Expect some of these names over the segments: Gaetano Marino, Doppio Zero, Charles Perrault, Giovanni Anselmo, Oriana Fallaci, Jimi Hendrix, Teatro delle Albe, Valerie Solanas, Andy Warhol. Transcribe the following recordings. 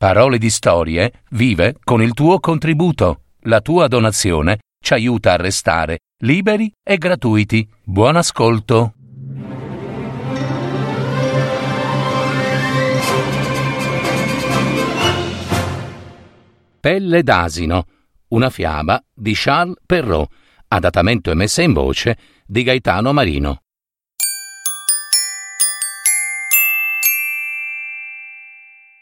Parole di Storie vive con il tuo contributo. La tua donazione ci aiuta a restare liberi e gratuiti. Buon ascolto. Pelle d'asino, una fiaba di Charles Perrault, adattamento e messa in voce di Gaetano Marino.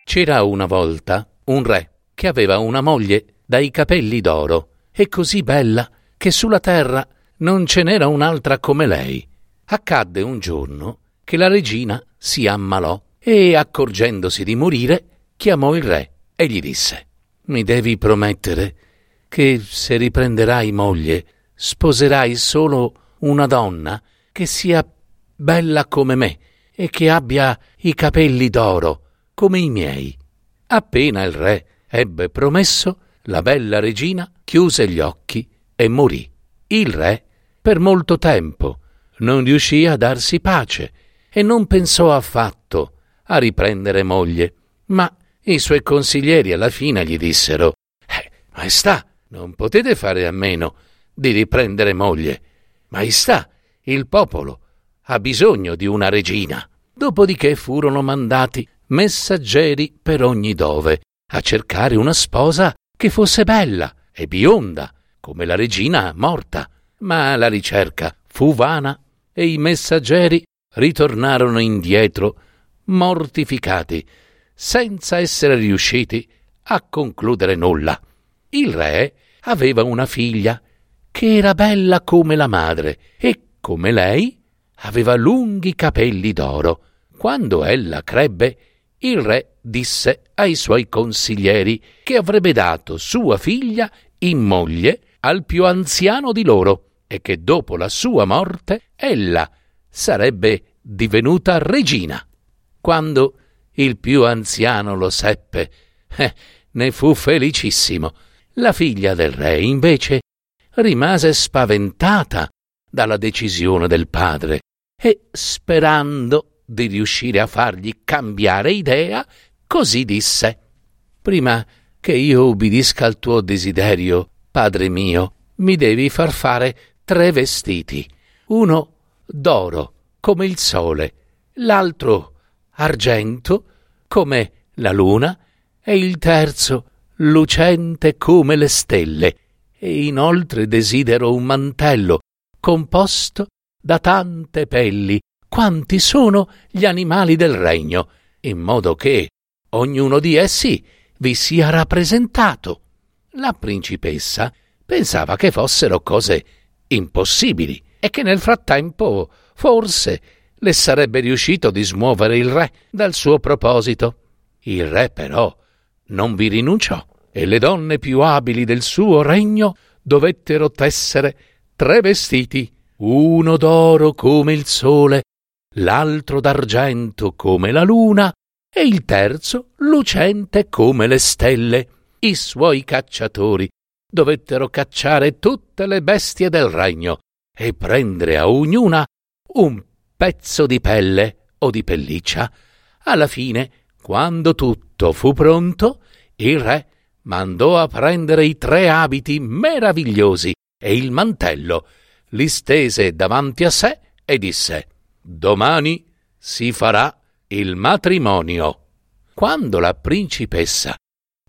C'era una volta un re che aveva una moglie dai capelli d'oro e così bella che sulla terra non ce n'era un'altra come lei. Accadde un giorno che la regina si ammalò e, accorgendosi di morire, chiamò il re e gli disse: «Mi devi promettere che se riprenderai moglie sposerai solo una donna che sia bella come me e che abbia i capelli d'oro come i miei». Appena il re ebbe promesso, la bella regina chiuse gli occhi e morì. Il re, per molto tempo, non riuscì a darsi pace e non pensò affatto a riprendere moglie, ma i suoi consiglieri alla fine gì dissero: «Maestà, non potete fare a meno di riprendere moglie. Maestà, il popolo ha bisogno di una regina». Dopodiché furono mandati messaggeri per ogni dove a cercare una sposa che fosse bella e bionda come la regina morta, ma la ricerca fu vana e i messaggeri ritornarono indietro mortificati, senza essere riusciti a concludere nulla. Il re aveva una figlia che era bella come la madre e, come lei, aveva lunghi capelli d'oro. Quando ella crebbe, il re disse ai suoi consiglieri che avrebbe dato sua figlia in moglie al più anziano di loro e che dopo la sua morte ella sarebbe divenuta regina. Quando il più anziano lo seppe, ne fu felicissimo. La figlia del re, invece, rimase spaventata dalla decisione del padre e, sperando di riuscire a fargli cambiare idea, così disse: «Prima che io ubbidisca al tuo desiderio, padre mio, mi devi far fare 3 vestiti, uno d'oro come il sole, l'altro argento come la luna e il terzo lucente come le stelle, e inoltre desidero un mantello composto da tante pelli quanti sono gli animali del regno, in modo che ognuno di essi vi sia rappresentato». La principessa pensava che fossero cose impossibili e che nel frattempo forse le sarebbe riuscito di smuovere il re dal suo proposito. Il re però non vi rinunciò e le donne più abili del suo regno dovettero tessere 3 vestiti, uno d'oro come il sole, l'altro d'argento come la luna e il terzo lucente come le stelle. I suoi cacciatori dovettero cacciare tutte le bestie del regno e prendere a ognuna un pezzo di pelle o di pelliccia. Alla fine, quando tutto fu pronto, il re mandò a prendere i 3 abiti meravigliosi e il mantello, li stese davanti a sé e disse: «Domani si farà il matrimonio». Quando la principessa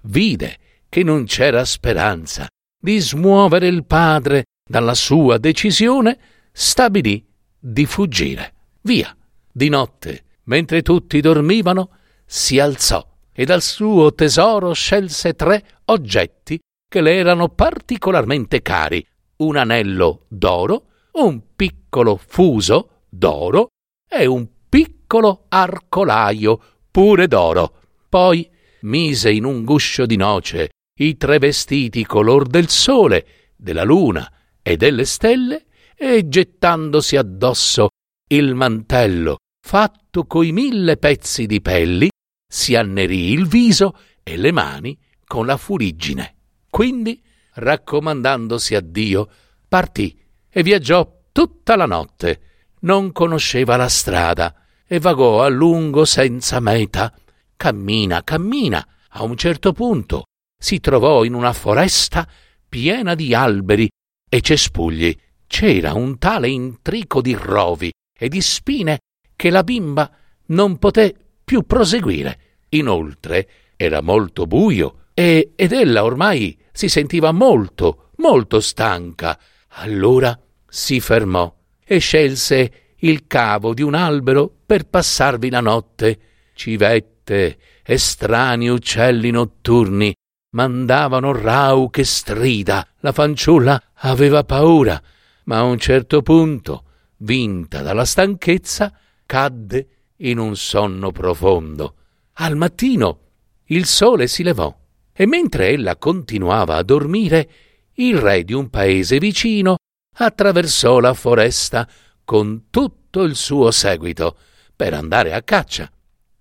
vide che non c'era speranza di smuovere il padre dalla sua decisione, stabilì di fuggire via. Di notte, mentre tutti dormivano, si alzò e dal suo tesoro scelse 3 oggetti che le erano particolarmente cari: un anello d'oro, un piccolo fuso d'oro e un piccolo arcolaio pure d'oro. Poi mise in un guscio di noce i 3 vestiti color del sole, della luna e delle stelle e, gettandosi addosso il mantello fatto coi 1000 pezzi di pelli, si annerì il viso e le mani con la fuliggine. Quindi, raccomandandosi a Dio, partì e viaggiò tutta la notte. Non conosceva la strada e vagò a lungo senza meta. Cammina, cammina, A un certo punto si trovò in una foresta piena di alberi e cespugli. C'era un tale intrico di rovi e di spine che la bimba non poté più proseguire. Inoltre era molto buio ed ella ormai si sentiva molto, molto stanca. Allora si fermò e scelse il cavo di un albero per passarvi la notte. Civette e strani uccelli notturni mandavano rauche strida. La fanciulla aveva paura, ma a un certo punto, vinta dalla stanchezza, cadde in un sonno profondo. Al mattino il sole si levò e mentre ella continuava a dormire, il re di un paese vicino attraversò la foresta con tutto il suo seguito per andare a caccia.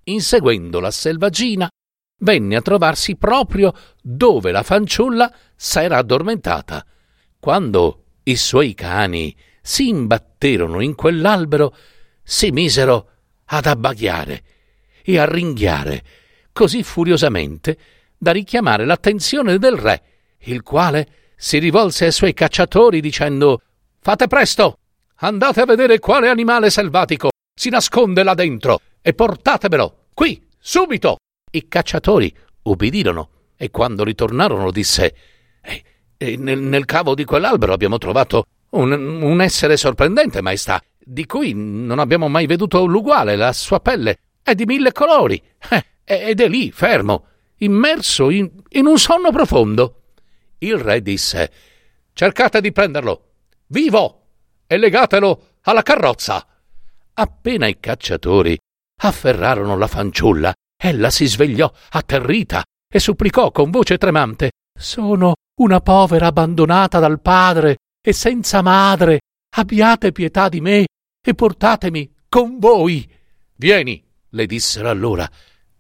Inseguendo la selvaggina, venne a trovarsi proprio dove la fanciulla s'era addormentata. Quando i suoi cani si imbatterono in quell'albero, si misero ad abbaiare e a ringhiare così furiosamente da richiamare l'attenzione del re, il quale si rivolse ai suoi cacciatori dicendo: «Fate presto, andate a vedere quale animale selvatico si nasconde là dentro e portatemelo qui, subito!» I cacciatori ubbidirono e quando ritornarono disse: nel cavo di quell'albero abbiamo trovato un essere sorprendente, maestà, di cui non abbiamo mai veduto l'uguale. La sua pelle è di 1000 colori ed è lì, fermo, immerso in un sonno profondo». Il re disse: «Cercate di prenderlo vivo e legatelo alla carrozza». Appena i cacciatori afferrarono la fanciulla, ella si svegliò atterrita e supplicò con voce tremante: «Sono una povera abbandonata dal padre e senza madre. Abbiate pietà di me e portatemi con voi». «Vieni», le dissero allora,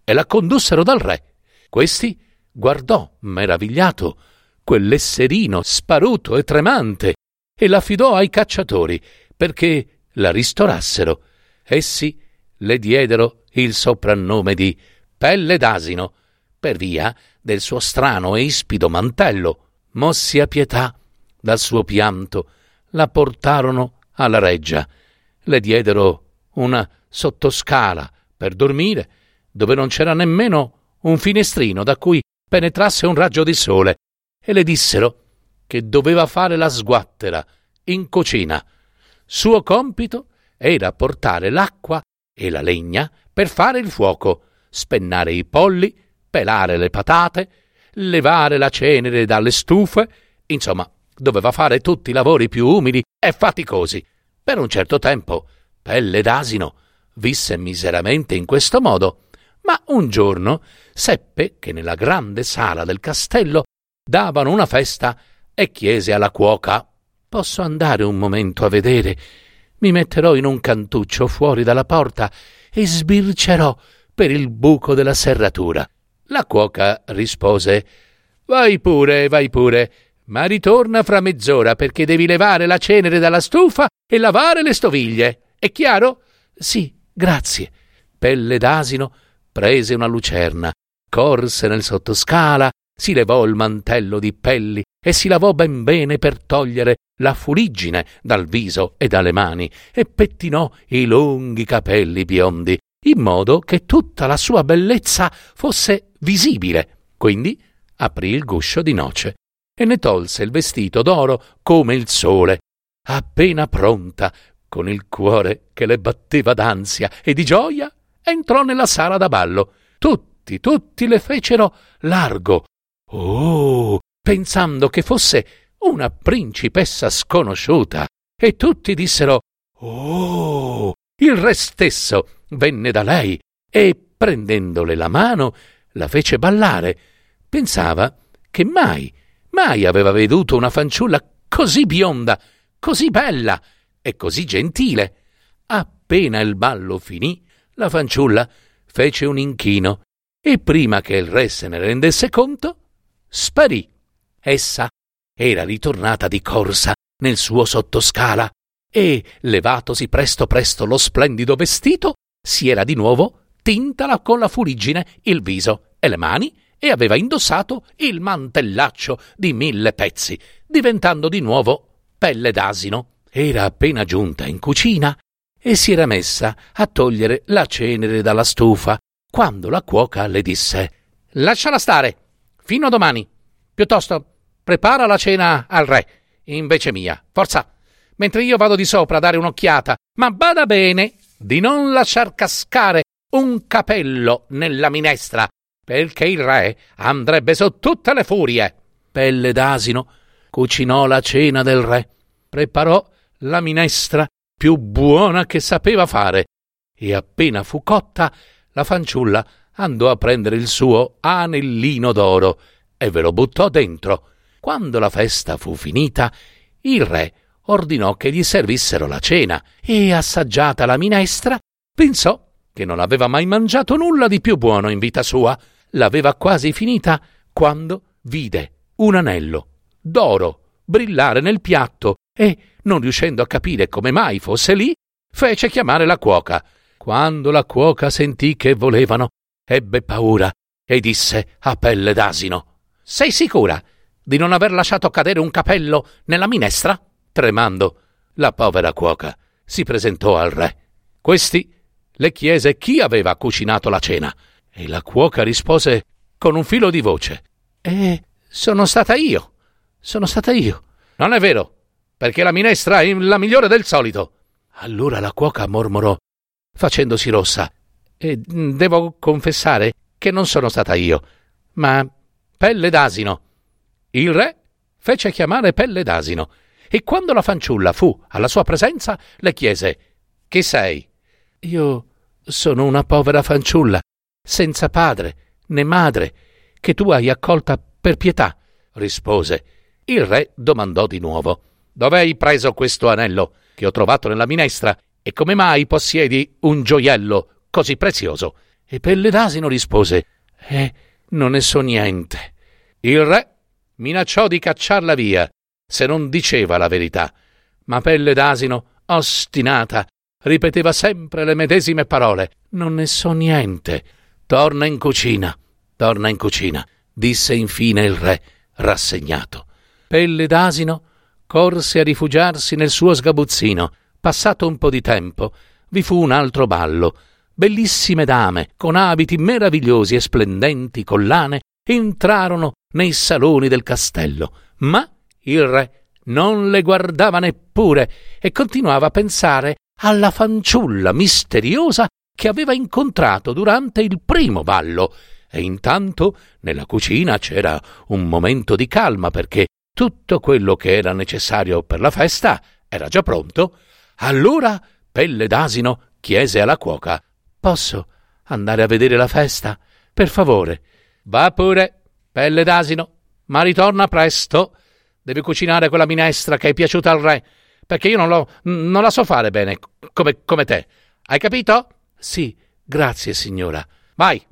e la condussero dal re. Questi guardò meravigliato quell'esserino sparuto e tremante e l'affidò ai cacciatori perché la ristorassero. Essi le diedero il soprannome di Pelle d'asino per via del suo strano e ispido mantello. Mossi a pietà dal suo pianto, la portarono alla reggia, le diedero una sottoscala per dormire, dove non c'era nemmeno un finestrino da cui penetrasse un raggio di sole, e le dissero che doveva fare la sguattera in cucina. Suo compito era portare l'acqua e la legna per fare il fuoco, spennare i polli, pelare le patate, levare la cenere dalle stufe, insomma, doveva fare tutti i lavori più umili e faticosi. Per un certo tempo Pelle d'asino visse miseramente in questo modo, ma un giorno seppe che nella grande sala del castello davano una festa e chiese alla cuoca: «Posso andare un momento a vedere? Mi metterò in un cantuccio fuori dalla porta e sbircerò per il buco della serratura». La cuoca rispose: Vai pure, ma ritorna fra mezz'ora perché devi levare la cenere dalla stufa e lavare le stoviglie. È chiaro?» «Sì, grazie». Pelle d'asino prese una lucerna, corse nel sottoscala, si levò il mantello di pelli e si lavò ben bene per togliere la fuliggine dal viso e dalle mani e pettinò i lunghi capelli biondi in modo che tutta la sua bellezza fosse visibile. Quindi aprì il guscio di noce e ne tolse il vestito d'oro come il sole. Appena pronta, con il cuore che le batteva d'ansia e di gioia, entrò nella sala da ballo. Tutti le fecero largo, oh, pensando che fosse una principessa sconosciuta, e tutti dissero: «Oh!». Il re stesso venne da lei e, prendendole la mano, la fece ballare. Pensava che mai aveva veduto una fanciulla così bionda, così bella e così gentile. Appena il ballo finì, la fanciulla fece un inchino e, prima che il re se ne rendesse conto, sparì. Essa era ritornata di corsa nel suo sottoscala e, levatosi presto lo splendido vestito, si era di nuovo tinta con la fuliggine il viso e le mani e aveva indossato il mantellaccio di 1000 pezzi, diventando di nuovo pelle d'asino. Era appena giunta in cucina e si era messa a togliere la cenere dalla stufa, quando la cuoca le disse: «Lasciala stare, fino a domani. Piuttosto, prepara la cena al re, invece mia. Forza, mentre io vado di sopra a dare un'occhiata, ma bada bene di non lasciar cascare un capello nella minestra, perché il re andrebbe su tutte le furie». Pelle d'asino cucinò la cena del re, preparò la minestra più buona che sapeva fare, e appena fu cotta la fanciulla andò a prendere il suo anellino d'oro e ve lo buttò dentro. Quando la festa fu finita, il re ordinò che gli servissero la cena e, assaggiata la minestra, pensò che non aveva mai mangiato nulla di più buono in vita sua. L'aveva quasi finita quando vide un anello d'oro brillare nel piatto e, non riuscendo a capire come mai fosse lì, fece chiamare la cuoca. Quando la cuoca sentì che volevano, ebbe paura e disse a pelle d'asino: «Sei sicura di non aver lasciato cadere un capello nella minestra?» Tremando, la povera cuoca si presentò al re. Questi le chiese chi aveva cucinato la cena e la cuoca rispose con un filo di voce: Sono stata io. «Non è vero, perché la minestra è la migliore del solito». Allora la cuoca mormorò, facendosi rossa: «Devo confessare che non sono stata io, ma pelle d'asino». Il re fece chiamare pelle d'asino e, quando la fanciulla fu alla sua presenza, le chiese: «Chi sei?» «Io sono una povera fanciulla, senza padre né madre, che tu hai accolta per pietà», rispose. Il re domandò di nuovo: «Dove hai preso questo anello che ho trovato nella minestra e come mai possiedi un gioiello così prezioso?» E pelle d'asino rispose: «Non ne so niente». Il re minacciò di cacciarla via se non diceva la verità, ma pelle d'asino, ostinata, ripeteva sempre le medesime parole: «Non ne so niente». Torna in cucina, disse infine il re, rassegnato. Pelle d'asino corse a rifugiarsi nel suo sgabuzzino. Passato un po' di tempo, vi fu un altro ballo. Bellissime dame, con abiti meravigliosi e splendenti collane, entrarono nei saloni del castello, ma il re non le guardava neppure e continuava a pensare alla fanciulla misteriosa che aveva incontrato durante il primo ballo. E intanto nella cucina c'era un momento di calma, perché tutto quello che era necessario per la festa era già pronto. Allora pelle d'asino chiese alla cuoca: «Posso andare a vedere la festa, per favore?» «Va pure, pelle d'asino, ma ritorna presto. Devi cucinare quella minestra che è piaciuta al re, perché io non la so fare bene come te. Hai capito?» «Sì, grazie, signora». Vai.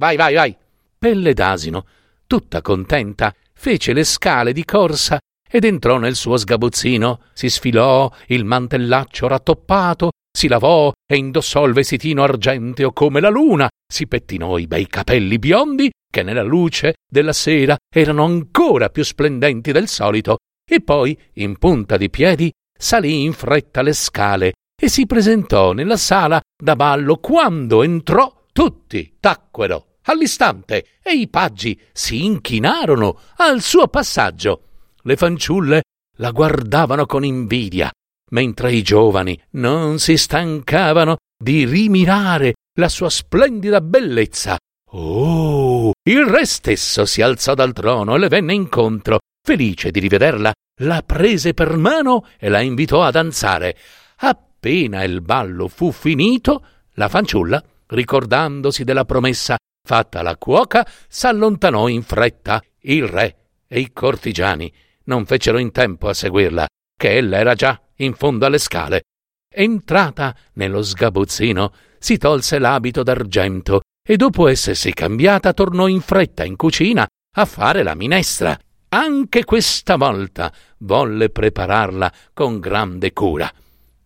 Pelle d'asino, tutta contenta, fece le scale di corsa ed entrò nel suo sgabuzzino. Si sfilò il mantellaccio rattoppato, si lavò e indossò il vestitino argenteo come la luna, si pettinò i bei capelli biondi che nella luce della sera erano ancora più splendenti del solito, e poi, in punta di piedi, salì in fretta le scale e si presentò nella sala da ballo. Quando entrò, tutti tacquero all'istante e i paggi si inchinarono al suo passaggio. Le fanciulle la guardavano con invidia, mentre i giovani non si stancavano di rimirare la sua splendida bellezza. Oh! Il re stesso si alzò dal trono e le venne incontro. Felice di rivederla, la prese per mano e la invitò a danzare. Appena il ballo fu finito, la fanciulla, ricordandosi della promessa fatta alla cuoca, s'allontanò in fretta. Il re e i cortigiani non fecero in tempo a seguirla, che ella era già in fondo alle scale. Entrata nello sgabuzzino, si tolse l'abito d'argento e, dopo essersi cambiata, tornò in fretta in cucina a fare la minestra. Anche questa volta volle prepararla con grande cura.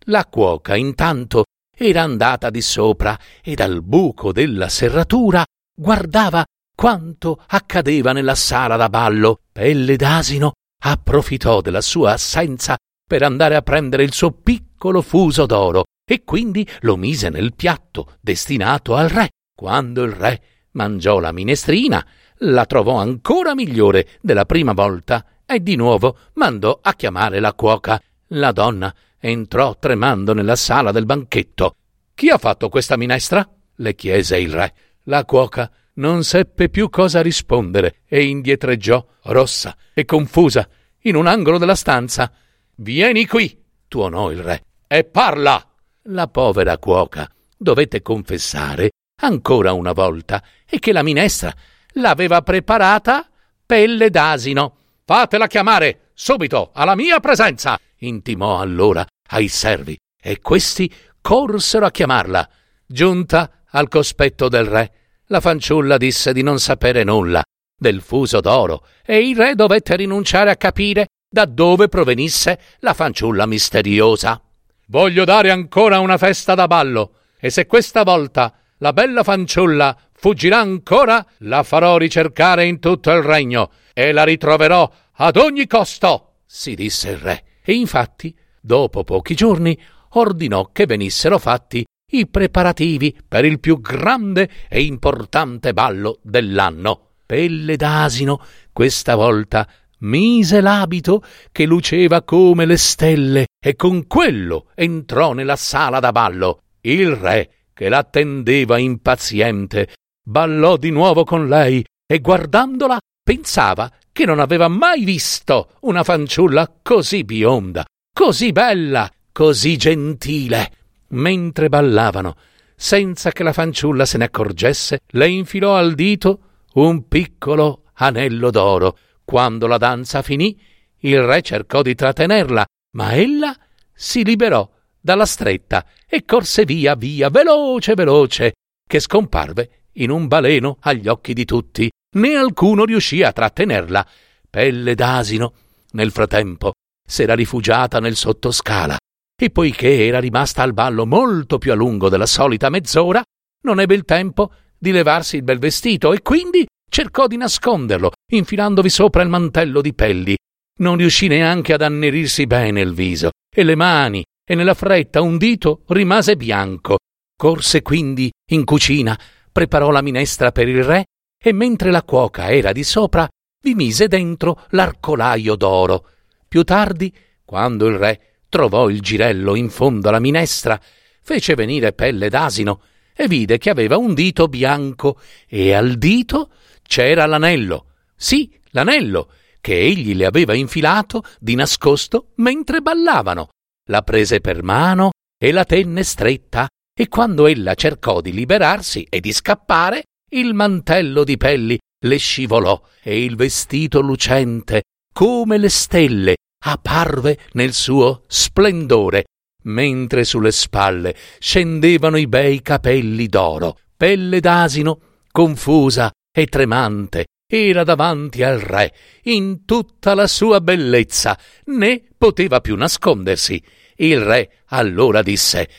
La cuoca intanto era andata di sopra e dal buco della serratura guardava Quanto accadeva nella sala da ballo, Pelle d'Asino approfittò della sua assenza per andare a prendere il suo piccolo fuso d'oro e quindi lo mise nel piatto destinato al re. Quando il re mangiò la minestrina, la trovò ancora migliore della prima volta e di nuovo mandò a chiamare la cuoca. La donna entrò tremando nella sala del banchetto. «Chi ha fatto questa minestra?» le chiese il re. La cuoca non seppe più cosa rispondere e indietreggiò, rossa e confusa, in un angolo della stanza. «Vieni qui!» tuonò il re. «E parla!» La povera cuoca dovette confessare ancora una volta e che la minestra l'aveva preparata Pelle d'Asino. «Fatela chiamare subito alla mia presenza!» intimò allora ai servi e questi corsero a chiamarla. Giunta al cospetto del re, la fanciulla disse di non sapere nulla del fuso d'oro e il re dovette rinunciare a capire da dove provenisse la fanciulla misteriosa. «Voglio dare ancora una festa da ballo e se questa volta la bella fanciulla fuggirà ancora, la farò ricercare in tutto il regno e la ritroverò ad ogni costo», si disse il re. E infatti, dopo pochi giorni, ordinò che venissero fatti i preparativi per il più grande e importante ballo dell'anno. Pelle d'Asino questa volta mise l'abito che luceva come le stelle e con quello entrò nella sala da ballo. Il re, che l'attendeva impaziente, ballò di nuovo con lei e guardandola pensava che non aveva mai visto una fanciulla così bionda, così bella, così gentile. Mentre ballavano, senza che la fanciulla se ne accorgesse, le infilò al dito un piccolo anello d'oro. Quando la danza finì, il re cercò di trattenerla, ma ella si liberò dalla stretta e corse via via, veloce veloce, che scomparve in un baleno agli occhi di tutti. Né alcuno riuscì a trattenerla. Pelle d'Asino, nel frattempo, s'era rifugiata nel sottoscala e poiché era rimasta al ballo molto più a lungo della solita mezz'ora, non ebbe il tempo di levarsi il bel vestito e quindi cercò di nasconderlo, infilandovi sopra il mantello di pelli. Non riuscì neanche ad annerirsi bene il viso e le mani e nella fretta un dito rimase bianco. Corse quindi in cucina, preparò la minestra per il re e mentre la cuoca era di sopra, vi mise dentro l'arcolaio d'oro. Più tardi, quando il re trovò il girello in fondo alla minestra, fece venire Pelle d'Asino e vide che aveva un dito bianco e al dito c'era l'anello. Sì, l'anello che egli le aveva infilato di nascosto mentre ballavano. La prese per mano e la tenne stretta e quando ella cercò di liberarsi e di scappare, il mantello di pelli le scivolò e il vestito lucente come le stelle apparve nel suo splendore, mentre sulle spalle scendevano i bei capelli d'oro. Pelle d'Asino, confusa e tremante, era davanti al re in tutta la sua bellezza, né poteva più nascondersi. Il re allora disse: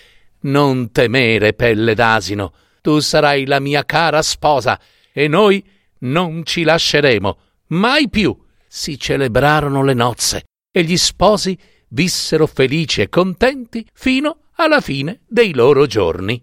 «Non temere, Pelle d'Asino, tu sarai la mia cara sposa e noi non ci lasceremo mai più». Si celebrarono le nozze e gli sposi vissero felici e contenti fino alla fine dei loro giorni.